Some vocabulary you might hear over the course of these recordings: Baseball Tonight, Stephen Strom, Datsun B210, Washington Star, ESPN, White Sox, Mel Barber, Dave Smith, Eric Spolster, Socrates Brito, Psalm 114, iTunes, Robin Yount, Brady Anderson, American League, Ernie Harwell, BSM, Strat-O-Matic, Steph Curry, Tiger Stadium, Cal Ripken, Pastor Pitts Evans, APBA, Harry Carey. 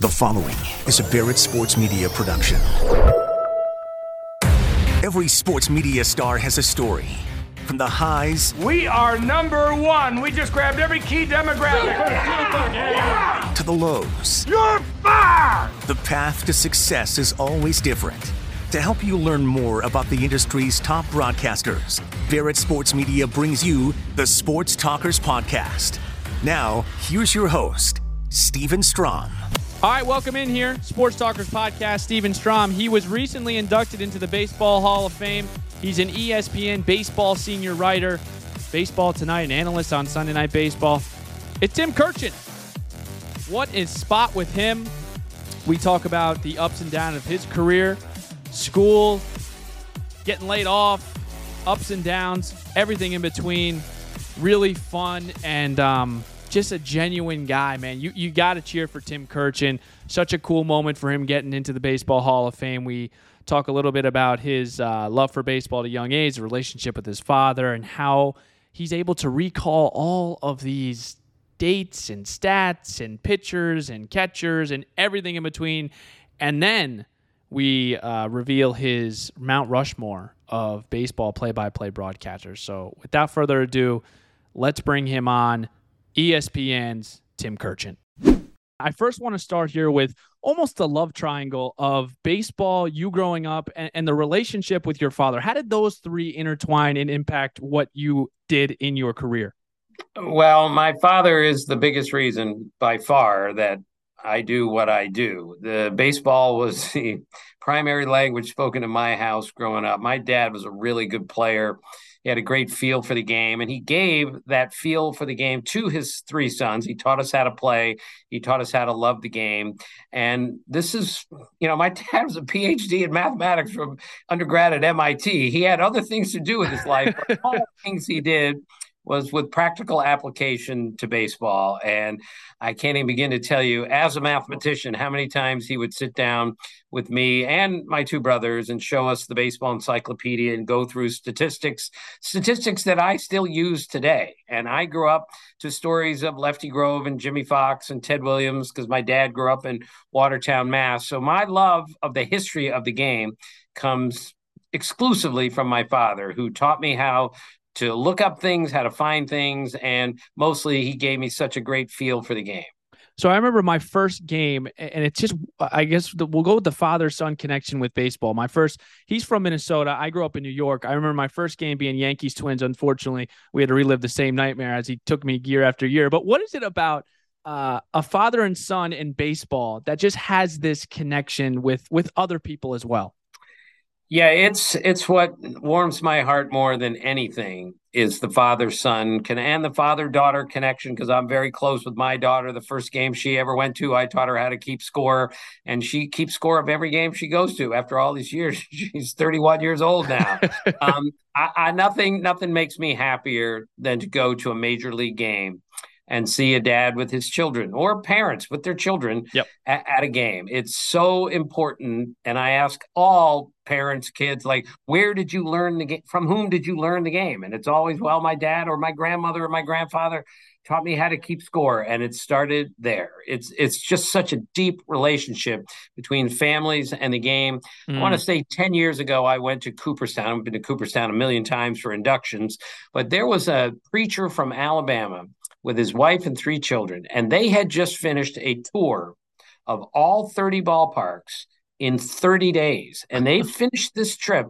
The following is a Barrett Sports Media production. Every sports media star has a story. From the highs... We are number one. We just grabbed every key demographic. Yeah. ...to the lows. You're fired! The path to success is always different. To help you learn more about the industry's top broadcasters, Barrett Sports Media brings you the Sports Talkers podcast. Now, here's your host, Stephen Strom. All right, welcome in here, Sports Talkers podcast, Stephen Strom. He was recently inducted into the Baseball Hall of Fame. He's an ESPN baseball senior writer, Baseball Tonight, an analyst on Sunday Night Baseball. It's Tim Kurkjian. What is spot with him? We talk about the ups and downs of his career, school, getting laid off, ups and downs, everything in between. Really fun and... just a genuine guy, man. You got to cheer for Tim Kurkjian. Such a cool moment for him getting into the Baseball Hall of Fame. We talk a little bit about his love for baseball at a young age, the relationship with his father, and how he's able to recall all of these dates and stats and pitchers and catchers and everything in between. And then we reveal his Mount Rushmore of baseball play-by-play broadcasters. So without further ado, let's bring him on. ESPN's Tim Kurkjian. I first want to start here with almost the love triangle of baseball, you growing up, and the relationship with your father. How did those three intertwine and impact what you did in your career? Well, my father is the biggest reason by far that I do what I do. The baseball was the primary language spoken in my house growing up. My dad was a really good player. He had a great feel for the game, and he gave that feel for the game to his three sons. He taught us how to play. He taught us how to love the game. And this is, you know, my dad was a PhD in mathematics from undergrad at MIT. He had other things to do with his life, but all the things he did was with practical application to baseball. And I can't even begin to tell you, as a mathematician, how many times he would sit down with me and my two brothers and show us the baseball encyclopedia and go through statistics that I still use today. And I grew up to stories of Lefty Grove and Jimmy Fox and Ted Williams because my dad grew up in Watertown, Mass. So my love of the history of the game comes exclusively from my father, who taught me how to look up things, how to find things, and mostly he gave me such a great feel for the game. So I remember my first game, and it's just, I guess we'll go with the father-son connection with baseball. He's from Minnesota. I grew up in New York. I remember my first game being Yankees Twins. Unfortunately, we had to relive the same nightmare as he took me year after year. But what is it about a father and son in baseball that just has this connection with other people as well? Yeah, it's what warms my heart more than anything is the father-son and the father-daughter connection, because I'm very close with my daughter. The first game she ever went to, I taught her how to keep score, and she keeps score of every game she goes to. After all these years, she's 31 years old now. Nothing makes me happier than to go to a major league game and see a dad with his children or parents with their children at a game. It's so important. And I ask all parents, kids, like, where did you learn the game? From whom did you learn the game? And it's always, well, my dad or my grandmother or my grandfather taught me how to keep score. And it started there. It's just such a deep relationship between families and the game. I want to say 10 years ago, I went to Cooperstown. I've been to Cooperstown a million times for inductions, but there was a preacher from Alabama with his wife and three children, and they had just finished a tour of all 30 ballparks in 30 days. And they finished this trip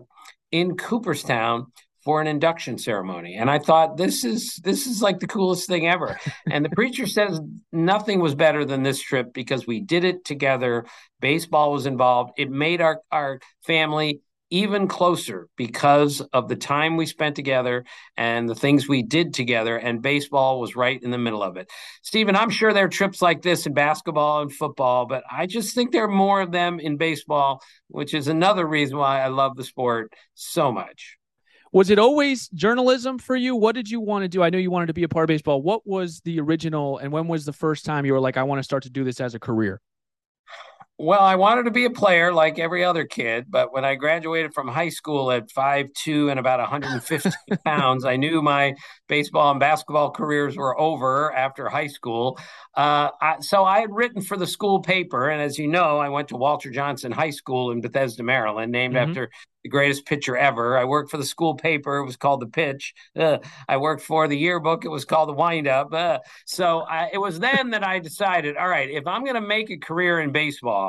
in Cooperstown for an induction ceremony. And I thought, this is like the coolest thing ever. And the preacher says nothing was better than this trip because we did it together. Baseball was involved. It made our family even closer because of the time we spent together and the things we did together, and baseball was right in the middle of it. Stephen, I'm sure there are trips like this in basketball and football, but I just think there are more of them in baseball, which is another reason why I love the sport so much. Was it always journalism for you? What did you want to do? I know you wanted to be a part of baseball. What was the original, and when was the first time you were like, I want to start to do this as a career? Well, I wanted to be a player like every other kid, but when I graduated from high school at 5'2" and about 150 pounds, I knew my baseball and basketball careers were over after high school. So I had written for the school paper, and as you know, I went to Walter Johnson High School in Bethesda, Maryland, named after the greatest pitcher ever. I worked for the school paper. It was called The Pitch. I worked for the yearbook. It was called The Windup. So it was then that I decided, all right, if I'm going to make a career in baseball,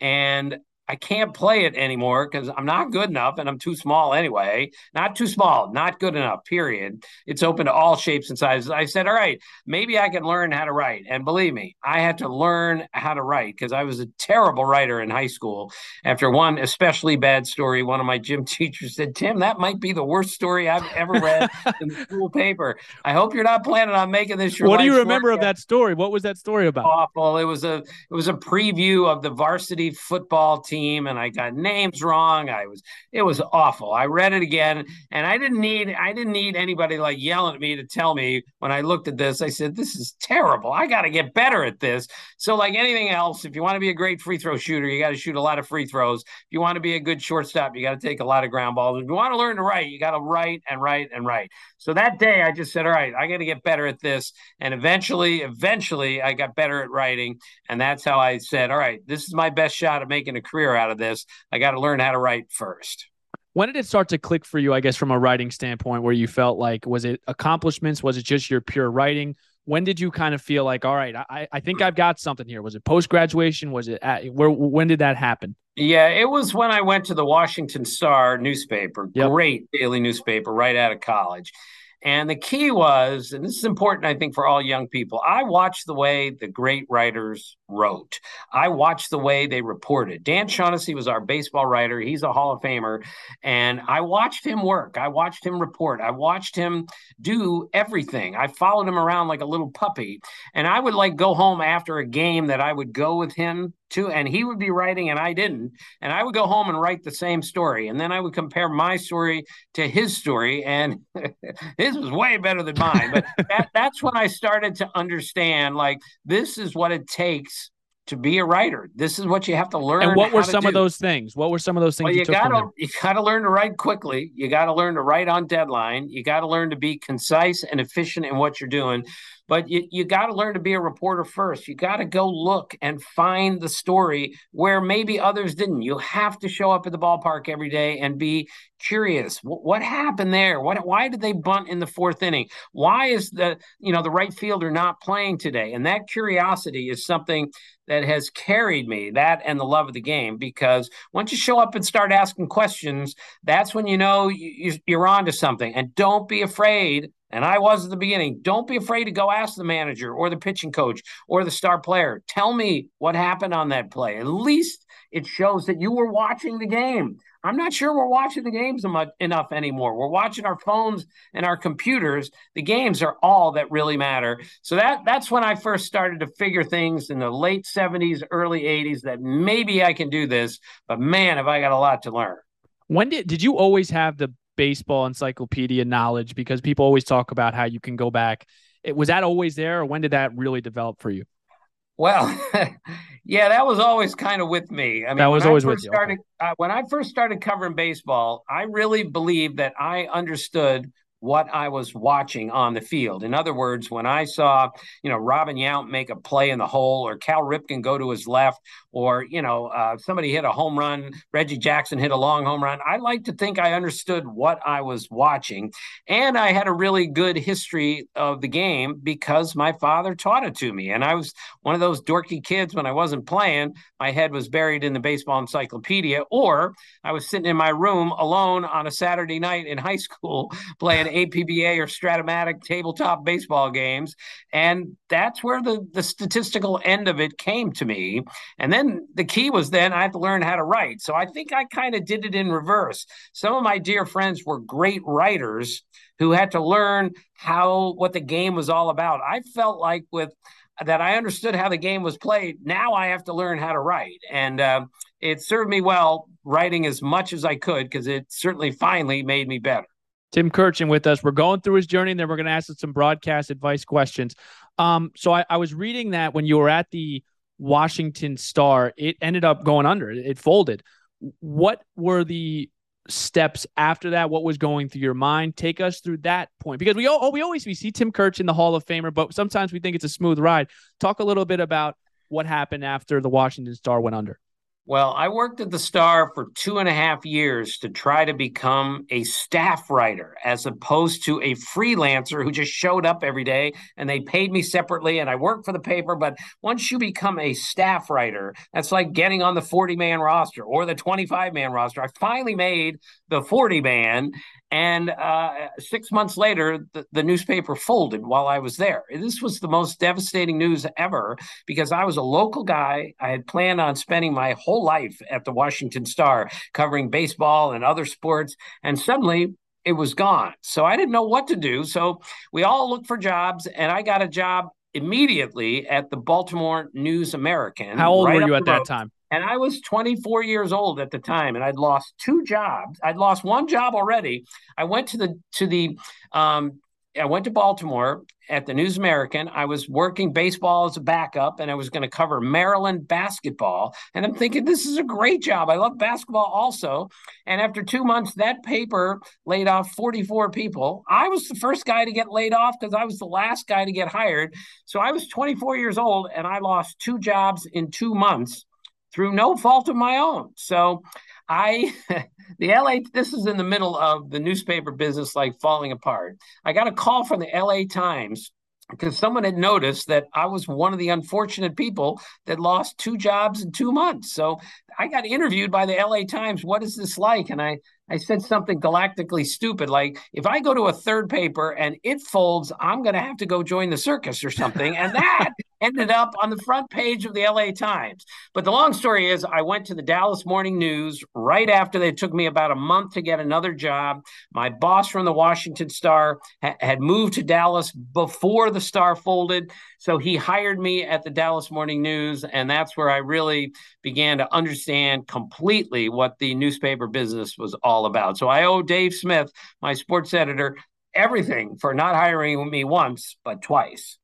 and I can't play it anymore because I'm not good enough and I'm too small anyway. Not too small, not good enough, period. It's open to all shapes and sizes. I said, all right, maybe I can learn how to write. And believe me, I had to learn how to write because I was a terrible writer in high school. After one especially bad story, one of my gym teachers said, Tim, that might be the worst story I've ever read in the school paper. I hope you're not planning on making this your life. What do you remember of that story? What was that story about? Awful. It was a preview of the varsity football team, and I got names wrong. It was awful. I read it again, and I didn't need anybody like yelling at me to tell me when I looked at this. I said, this is terrible. I got to get better at this. So like anything else, if you want to be a great free throw shooter, you got to shoot a lot of free throws. If you want to be a good shortstop, you got to take a lot of ground balls. If you want to learn to write, you got to write and write and write. So that day I just said, all right, I got to get better at this. And eventually I got better at writing. And that's how I said, all right, this is my best shot at making a career out of this. I got to learn how to write first. When did it start to click for you, I guess, from a writing standpoint, where you felt like, was it accomplishments? Was it just your pure writing? When did you kind of feel like, all right, I think I've got something here? Was it post-graduation? Was it when did that happen? Yeah, it was when I went to the Washington Star newspaper, great daily newspaper right out of college. And the key was, and this is important, I think, for all young people, I watched the way the great writers wrote. I watched the way they reported. Dan Shaughnessy was our baseball writer. He's a Hall of Famer. And I watched him work. I watched him report. I watched him do everything. I followed him around like a little puppy. And I would go home after a game that I would go with him to, and he would be writing and I didn't. And I would go home and write the same story. And then I would compare my story to his story. And his was way better than mine. But that's when I started to understand, this is what it takes to be a writer. This is what you have to learn. And what were some of those things? What were some of those things? Well, you got to learn to write quickly. You got to learn to write on deadline. You got to learn to be concise and efficient in what you're doing. But you got to learn to be a reporter first. You got to go look and find the story where maybe others didn't. You have to show up at the ballpark every day and be curious. What happened there? Why did they bunt in the fourth inning? Why is the right fielder not playing today? And that curiosity is something that has carried me, that and the love of the game, because once you show up and start asking questions, that's when you know you're onto something. And don't be afraid. And I was at the beginning. Don't be afraid to go ask the manager or the pitching coach or the star player. Tell me what happened on that play. At least it shows that you were watching the game. I'm not sure we're watching the games enough anymore. We're watching our phones and our computers. The games are all that really matter. So that's when I first started to figure things in the late 70s, early 80s, that maybe I can do this. But man, have I got a lot to learn. When did you always have the baseball encyclopedia knowledge, because people always talk about how you can go back? Was that always there, or when did that really develop for you? Well, yeah, that was always kind of with me. I mean, that was always with you. When I first started covering baseball, I really believed that I understood what I was watching on the field. In other words, when I saw, Robin Yount make a play in the hole, or Cal Ripken go to his left, or, somebody hit a home run, Reggie Jackson hit a long home run, I like to think I understood what I was watching. And I had a really good history of the game because my father taught it to me. And I was one of those dorky kids. When I wasn't playing, my head was buried in the baseball encyclopedia, or I was sitting in my room alone on a Saturday night in high school playing APBA or Strat-O-Matic tabletop baseball games. And that's where the statistical end of it came to me. And then the key was then I had to learn how to write. So I think I kind of did it in reverse. Some of my dear friends were great writers who had to learn what the game was all about. I felt like that I understood how the game was played. Now I have to learn how to write. And it served me well, writing as much as I could, because it certainly finally made me better. Tim Kurkjian with us. We're going through his journey, and then we're going to ask him some broadcast advice questions. So I was reading that when you were at the Washington Star, it ended up going under. It folded. What were the steps after that? What was going through your mind? Take us through that point, because we see Tim Kurkjian in the Hall of Famer, but sometimes we think it's a smooth ride. Talk a little bit about what happened after the Washington Star went under. Well, I worked at the Star for 2.5 years to try to become a staff writer as opposed to a freelancer who just showed up every day, and they paid me separately and I worked for the paper. But once you become a staff writer, that's like getting on the 40-man roster or the 25-man roster. I finally made the 40-man, and 6 months later, the newspaper folded while I was there. This was the most devastating news ever because I was a local guy. I had planned on spending my whole life at the Washington Star covering baseball and other sports, and suddenly it was gone. So I didn't know what to do. So we all looked for jobs, and I got a job immediately at the Baltimore News American. How old were you at that time? And I was 24 years old at the time, and I'd lost two jobs. I'd lost one job already. I went to Baltimore at the News American. I was working baseball as a backup, and I was going to cover Maryland basketball. And I'm thinking, this is a great job. I love basketball also. And after 2 months, that paper laid off 44 people. I was the first guy to get laid off because I was the last guy to get hired. So I was 24 years old, and I lost two jobs in 2 months through no fault of my own. So this is in the middle of the newspaper business, like falling apart. I got a call from the L.A. Times because someone had noticed that I was one of the unfortunate people that lost two jobs in 2 months. So I got interviewed by the L.A. Times. What is this like? And I said something galactically stupid, like, if I go to a third paper and it folds, I'm going to have to go join the circus or something. And that ended up on the front page of the L.A. Times. But the long story is I went to the Dallas Morning News right after. They took me about a month to get another job. My boss from the Washington Star had moved to Dallas before the Star folded. So he hired me at the Dallas Morning News. And that's where I really began to understand completely what the newspaper business was all about. So I owe Dave Smith, my sports editor, everything for not hiring me once, but twice.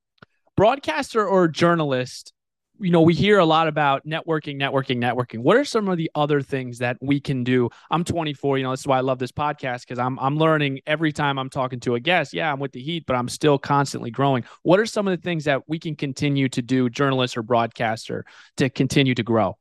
Broadcaster or journalist, we hear a lot about networking. What are some of the other things that we can do? I'm 24. This is why I love this podcast, because I'm learning every time I'm talking to a guest. Yeah, I'm with the Heat, but I'm still constantly growing. What are some of the things that we can continue to do, journalist or broadcaster, to continue to grow?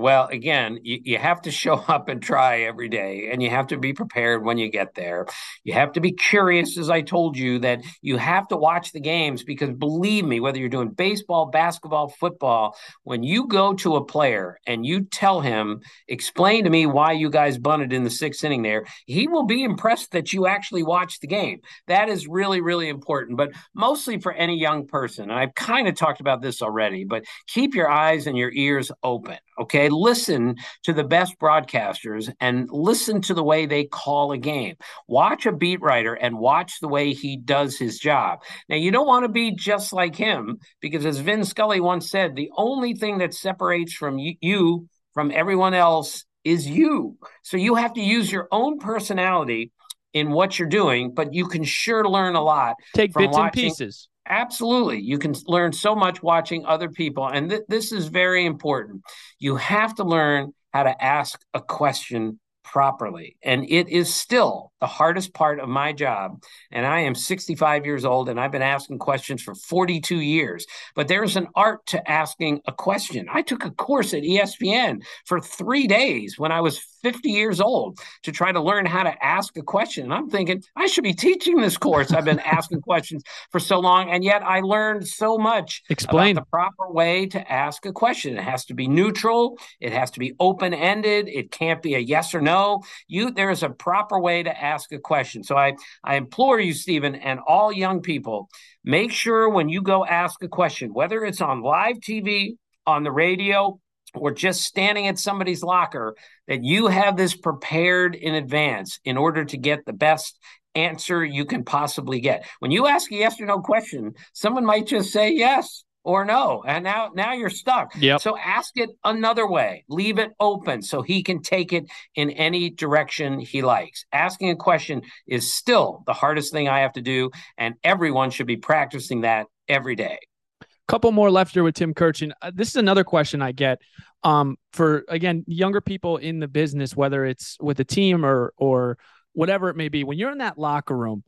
Well, again, you have to show up and try every day, and you have to be prepared when you get there. You have to be curious, as I told you, that you have to watch the games, because believe me, whether you're doing baseball, basketball, football, when you go to a player and you tell him, explain to me why you guys bunted in the sixth inning there, he will be impressed that you actually watched the game. That is really, really important, but mostly for any young person. And I've kind of talked about this already, but keep your eyes and your ears open, okay? Listen to the best broadcasters and listen to the way they call a game. Watch a beat writer and watch the way he does his job. Now, you don't want to be just like him, because as Vin Scully once said, the only thing that separates from you from everyone else is you. So you have to use your own personality in what you're doing, but you can sure learn a lot. Take bits and pieces. Absolutely. You can learn so much watching other people. And this is very important. You have to learn how to ask a question properly. And it is still the hardest part of my job. And I am 65 years old, and I've been asking questions for 42 years. But there's an art to asking a question. I took a course at ESPN for 3 days when I was 50 years old to try to learn how to ask a question. And I'm thinking, I should be teaching this course. I've been asking questions for so long, and yet I learned so much about the proper way to ask a question. It has to be neutral. It has to be open-ended. It can't be a yes or no. There is a proper way to ask a question. So I implore you, Stephen, and all young people, make sure when you go ask a question, whether it's on live TV, on the radio, or just standing at somebody's locker, that you have this prepared in advance in order to get the best answer you can possibly get. When you ask a yes or no question, someone might just say yes or no, and now you're stuck. Yep. So ask it another way. Leave it open so he can take it in any direction he likes. Asking a question is still the hardest thing I have to do, and everyone should be practicing that every day. Couple more left here with Tim Kurkjian. This is another question I get for, again, younger people in the business, whether it's with a team or whatever it may be. When you're in that locker room,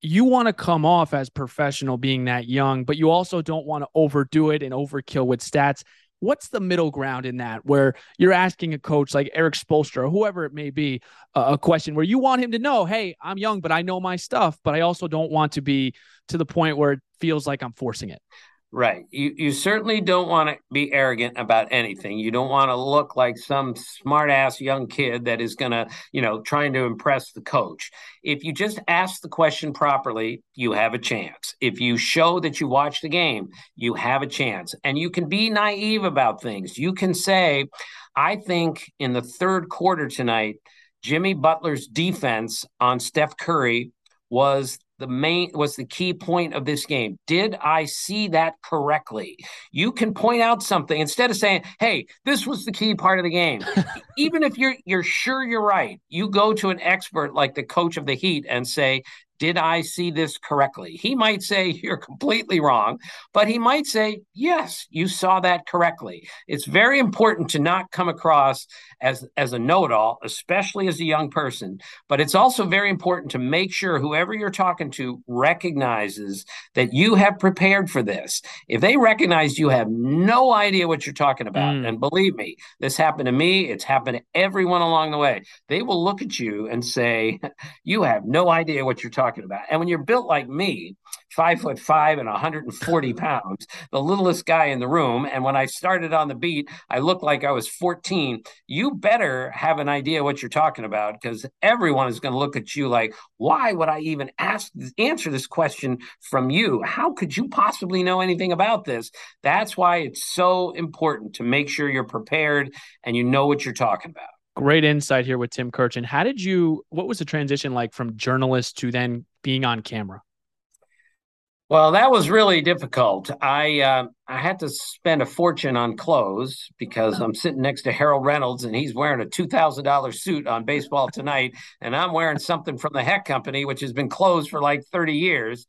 you want to come off as professional being that young, but you also don't want to overdo it and overkill with stats. What's the middle ground in that, where you're asking a coach like Eric Spolster or whoever it may be a question where you want him to know, hey, I'm young, but I know my stuff, but I also don't want to be to the point where it feels like I'm forcing it. Right. You certainly don't want to be arrogant about anything. You don't want to look like some smart ass young kid that is going to, trying to impress the coach. If you just ask the question properly, you have a chance. If you show that you watch the game, you have a chance. And you can be naive about things. You can say, I think in the third quarter tonight, Jimmy Butler's defense on Steph Curry was the key point of this game. Did I see that correctly? You can point out something instead of saying, hey, this was the key part of the game. Even if you're sure you're right, you go to an expert like the coach of the Heat and say, did I see this correctly? He might say you're completely wrong, but he might say, yes, you saw that correctly. It's very important to not come across as a know-it-all, especially as a young person, but it's also very important to make sure whoever you're talking to recognizes that you have prepared for this. If they recognize you have no idea what you're talking about, and believe me, this happened to me, it's happened to everyone along the way, they will look at you and say, you have no idea what you're talking about. And when you're built like me, 5'5" and 140 pounds, the littlest guy in the room, and when I started on the beat, I looked like I was 14. You better have an idea what you're talking about, because everyone is going to look at you like, why would I even answer this question from you? How could you possibly know anything about this? That's why it's so important to make sure you're prepared and you know what you're talking about. Great insight here with Tim Kurkjian. What was the transition like from journalist to then being on camera? Well, that was really difficult. I had to spend a fortune on clothes because I'm sitting next to Harold Reynolds and he's wearing a $2,000 suit on Baseball Tonight. And I'm wearing something from the Heck Company, which has been closed for like 30 years.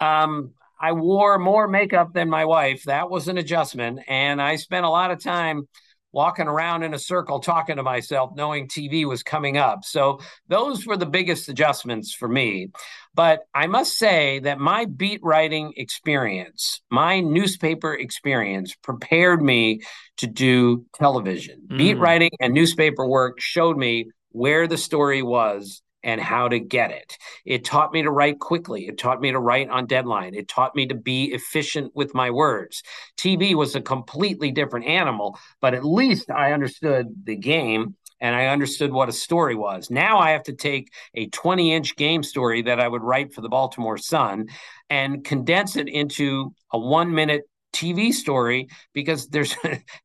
I wore more makeup than my wife. That was an adjustment. And I spent a lot of time walking around in a circle, talking to myself, knowing TV was coming up. So those were the biggest adjustments for me. But I must say that my beat writing experience, my newspaper experience prepared me to do television. Beat writing and newspaper work showed me where the story was and how to get it. It taught me to write quickly. It taught me to write on deadline. It taught me to be efficient with my words. TV was a completely different animal, but at least I understood the game and I understood what a story was. Now I have to take a 20-inch game story that I would write for the Baltimore Sun and condense it into a one-minute TV story, because there's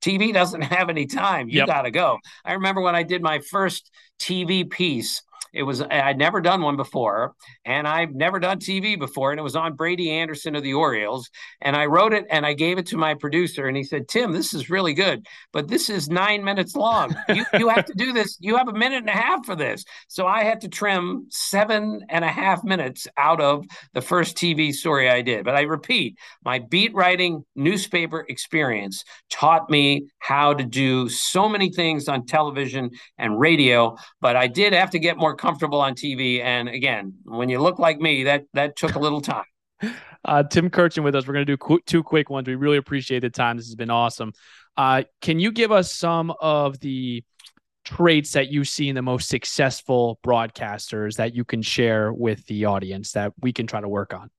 TV doesn't have any time. You got to go. I remember when I did my first TV piece, I'd never done one before, and I've never done TV before, and it was on Brady Anderson of the Orioles, and I wrote it, and I gave it to my producer, and he said, Tim, this is really good, but this is 9 minutes long. You have to do this. You have a minute and a half for this. So I had to trim 7.5 minutes out of the first TV story I did. But I repeat, my beat writing newspaper experience taught me how to do so many things on television and radio, but I did have to get more comfortable on TV. And again, when you look like me, that took a little time. Tim Kurkjian with us. We're going to do two quick ones. We really appreciate the time. This has been awesome. Can you give us some of the traits that you see in the most successful broadcasters that you can share with the audience that we can try to work on?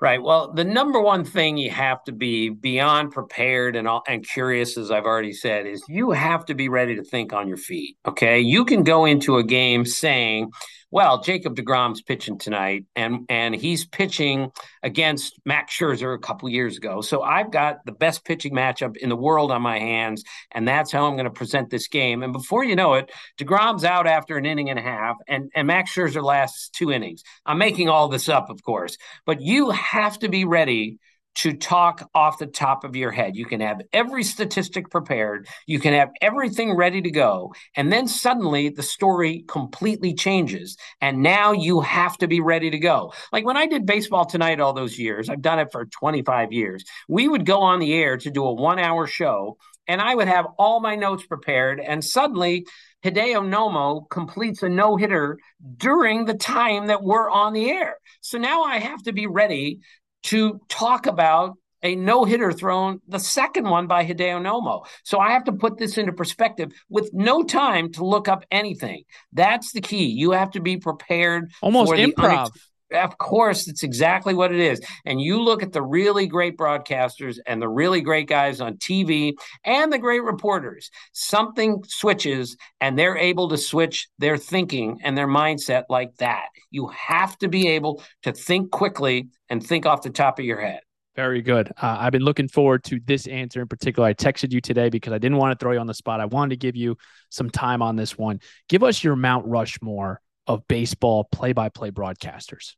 Right. Well, the number one thing you have to be beyond prepared and curious, as I've already said, is you have to be ready to think on your feet. OK, you can go into a game saying, well, Jacob DeGrom's pitching tonight, and he's pitching against Max Scherzer a couple years ago. So I've got the best pitching matchup in the world on my hands, and that's how I'm going to present this game. And before you know it, DeGrom's out after an inning and a half, and Max Scherzer lasts 2 innings. I'm making all this up, of course, but you have to be ready to talk off the top of your head. You can have every statistic prepared. You can have everything ready to go. And then suddenly the story completely changes. And now you have to be ready to go. Like when I did Baseball Tonight all those years, I've done it for 25 years. We would go on the air to do a 1 hour show and I would have all my notes prepared. And suddenly Hideo Nomo completes a no-hitter during the time that we're on the air. So now I have to be ready to talk about a no-hitter thrown, the second one by Hideo Nomo. So I have to put this into perspective with no time to look up anything. That's the key. You have to be prepared. Almost improv. Of course, that's exactly what it is. And you look at the really great broadcasters and the really great guys on TV and the great reporters, something switches and they're able to switch their thinking and their mindset like that. You have to be able to think quickly and think off the top of your head. Very good. I've been looking forward to this answer in particular. I texted you today because I didn't want to throw you on the spot. I wanted to give you some time on this one. Give us your Mount Rushmore of baseball play-by-play broadcasters.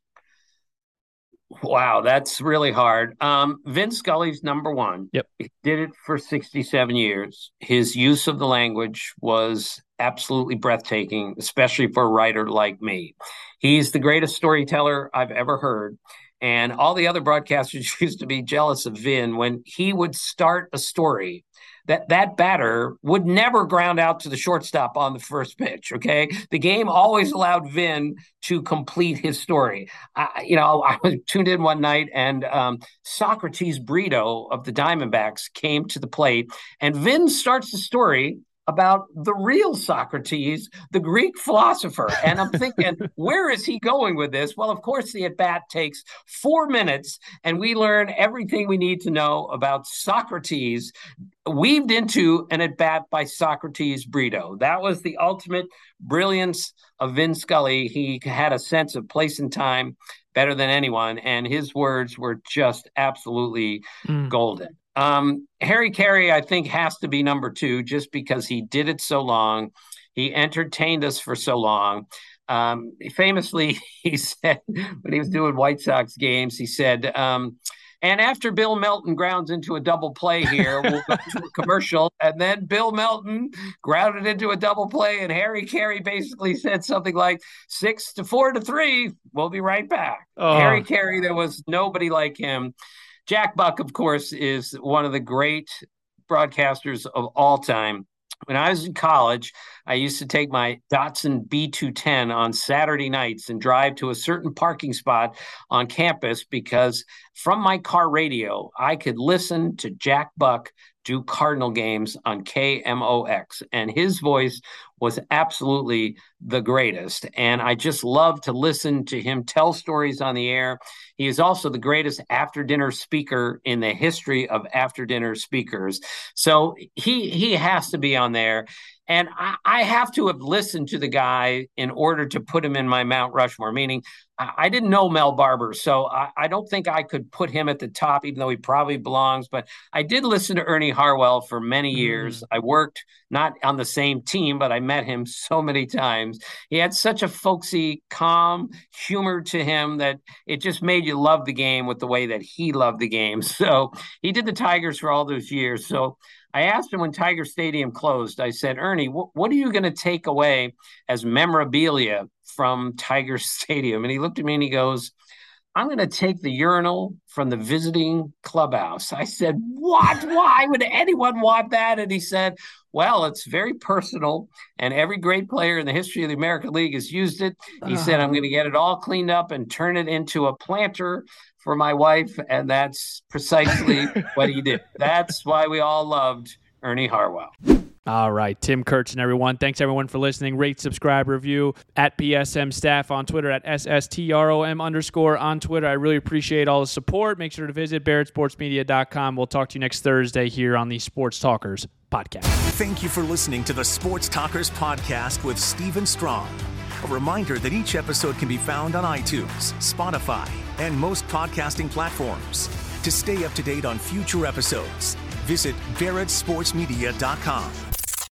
Wow, that's really hard. Vin Scully's number one. Yep. He did it for 67 years. His use of the language was absolutely breathtaking, especially for a writer like me. He's the greatest storyteller I've ever heard. And all the other broadcasters used to be jealous of Vin when he would start a story that batter would never ground out to the shortstop on the first pitch, okay? The game always allowed Vin to complete his story. I was tuned in one night, and Socrates Brito of the Diamondbacks came to the plate, and Vin starts the story about the real Socrates, the Greek philosopher. And I'm thinking, where is he going with this? Well, of course, the at-bat takes 4 minutes, and we learn everything we need to know about Socrates weaved into an at-bat by Socrates Brito. That was the ultimate brilliance of Vin Scully. He had a sense of place and time better than anyone, and his words were just absolutely golden. Harry Carey, I think, has to be number two just because he did it so long. He entertained us for so long. Famously, he said when he was doing White Sox games, he said, and after Bill Melton grounds into a double play here, we'll go to a commercial. And then Bill Melton grounded into a double play. And Harry Carey basically said something like 6-4-3. We'll be right back. Oh. Harry Carey, there was nobody like him. Jack Buck, of course, is one of the great broadcasters of all time. When I was in college, I used to take my Datsun B210 on Saturday nights and drive to a certain parking spot on campus because from my car radio, I could listen to Jack Buck do Cardinal games on KMOX. And his voice was absolutely the greatest. And I just love to listen to him tell stories on the air. He is also the greatest after-dinner speaker in the history of after-dinner speakers. So he has to be on there. And I have to have listened to the guy in order to put him in my Mount Rushmore, meaning I didn't know Mel Barber, so I don't think I could put him at the top, even though he probably belongs. But I did listen to Ernie Harwell for many years. I worked not on the same team, but I met him so many times. He had such a folksy, calm humor to him that it just made you love the game with the way that he loved the game. So he did the Tigers for all those years. So I asked him when Tiger Stadium closed, I said, Ernie, what are you going to take away as memorabilia from Tiger Stadium? And he looked at me and he goes, I'm going to take the urinal from the visiting clubhouse. I said, what? Why would anyone want that? And he said, well, it's very personal, and every great player in the history of the American League has used it. He said, I'm going to get it all cleaned up and turn it into a planter for my wife, and that's precisely what he did. That's why we all loved Ernie Harwell. All right, Tim Kurkjian, everyone. Thanks, everyone, for listening. Rate, subscribe, review at BSM Staff on Twitter, at SSTROM_ on Twitter. I really appreciate all the support. Make sure to visit BarrettSportsMedia.com. We'll talk to you next Thursday here on the Sports Talkers Podcast. Thank you for listening to the Sports Talkers Podcast with Stephen Strom. A reminder that each episode can be found on iTunes, Spotify, and most podcasting platforms. To stay up to date on future episodes, visit BarrettSportsMedia.com.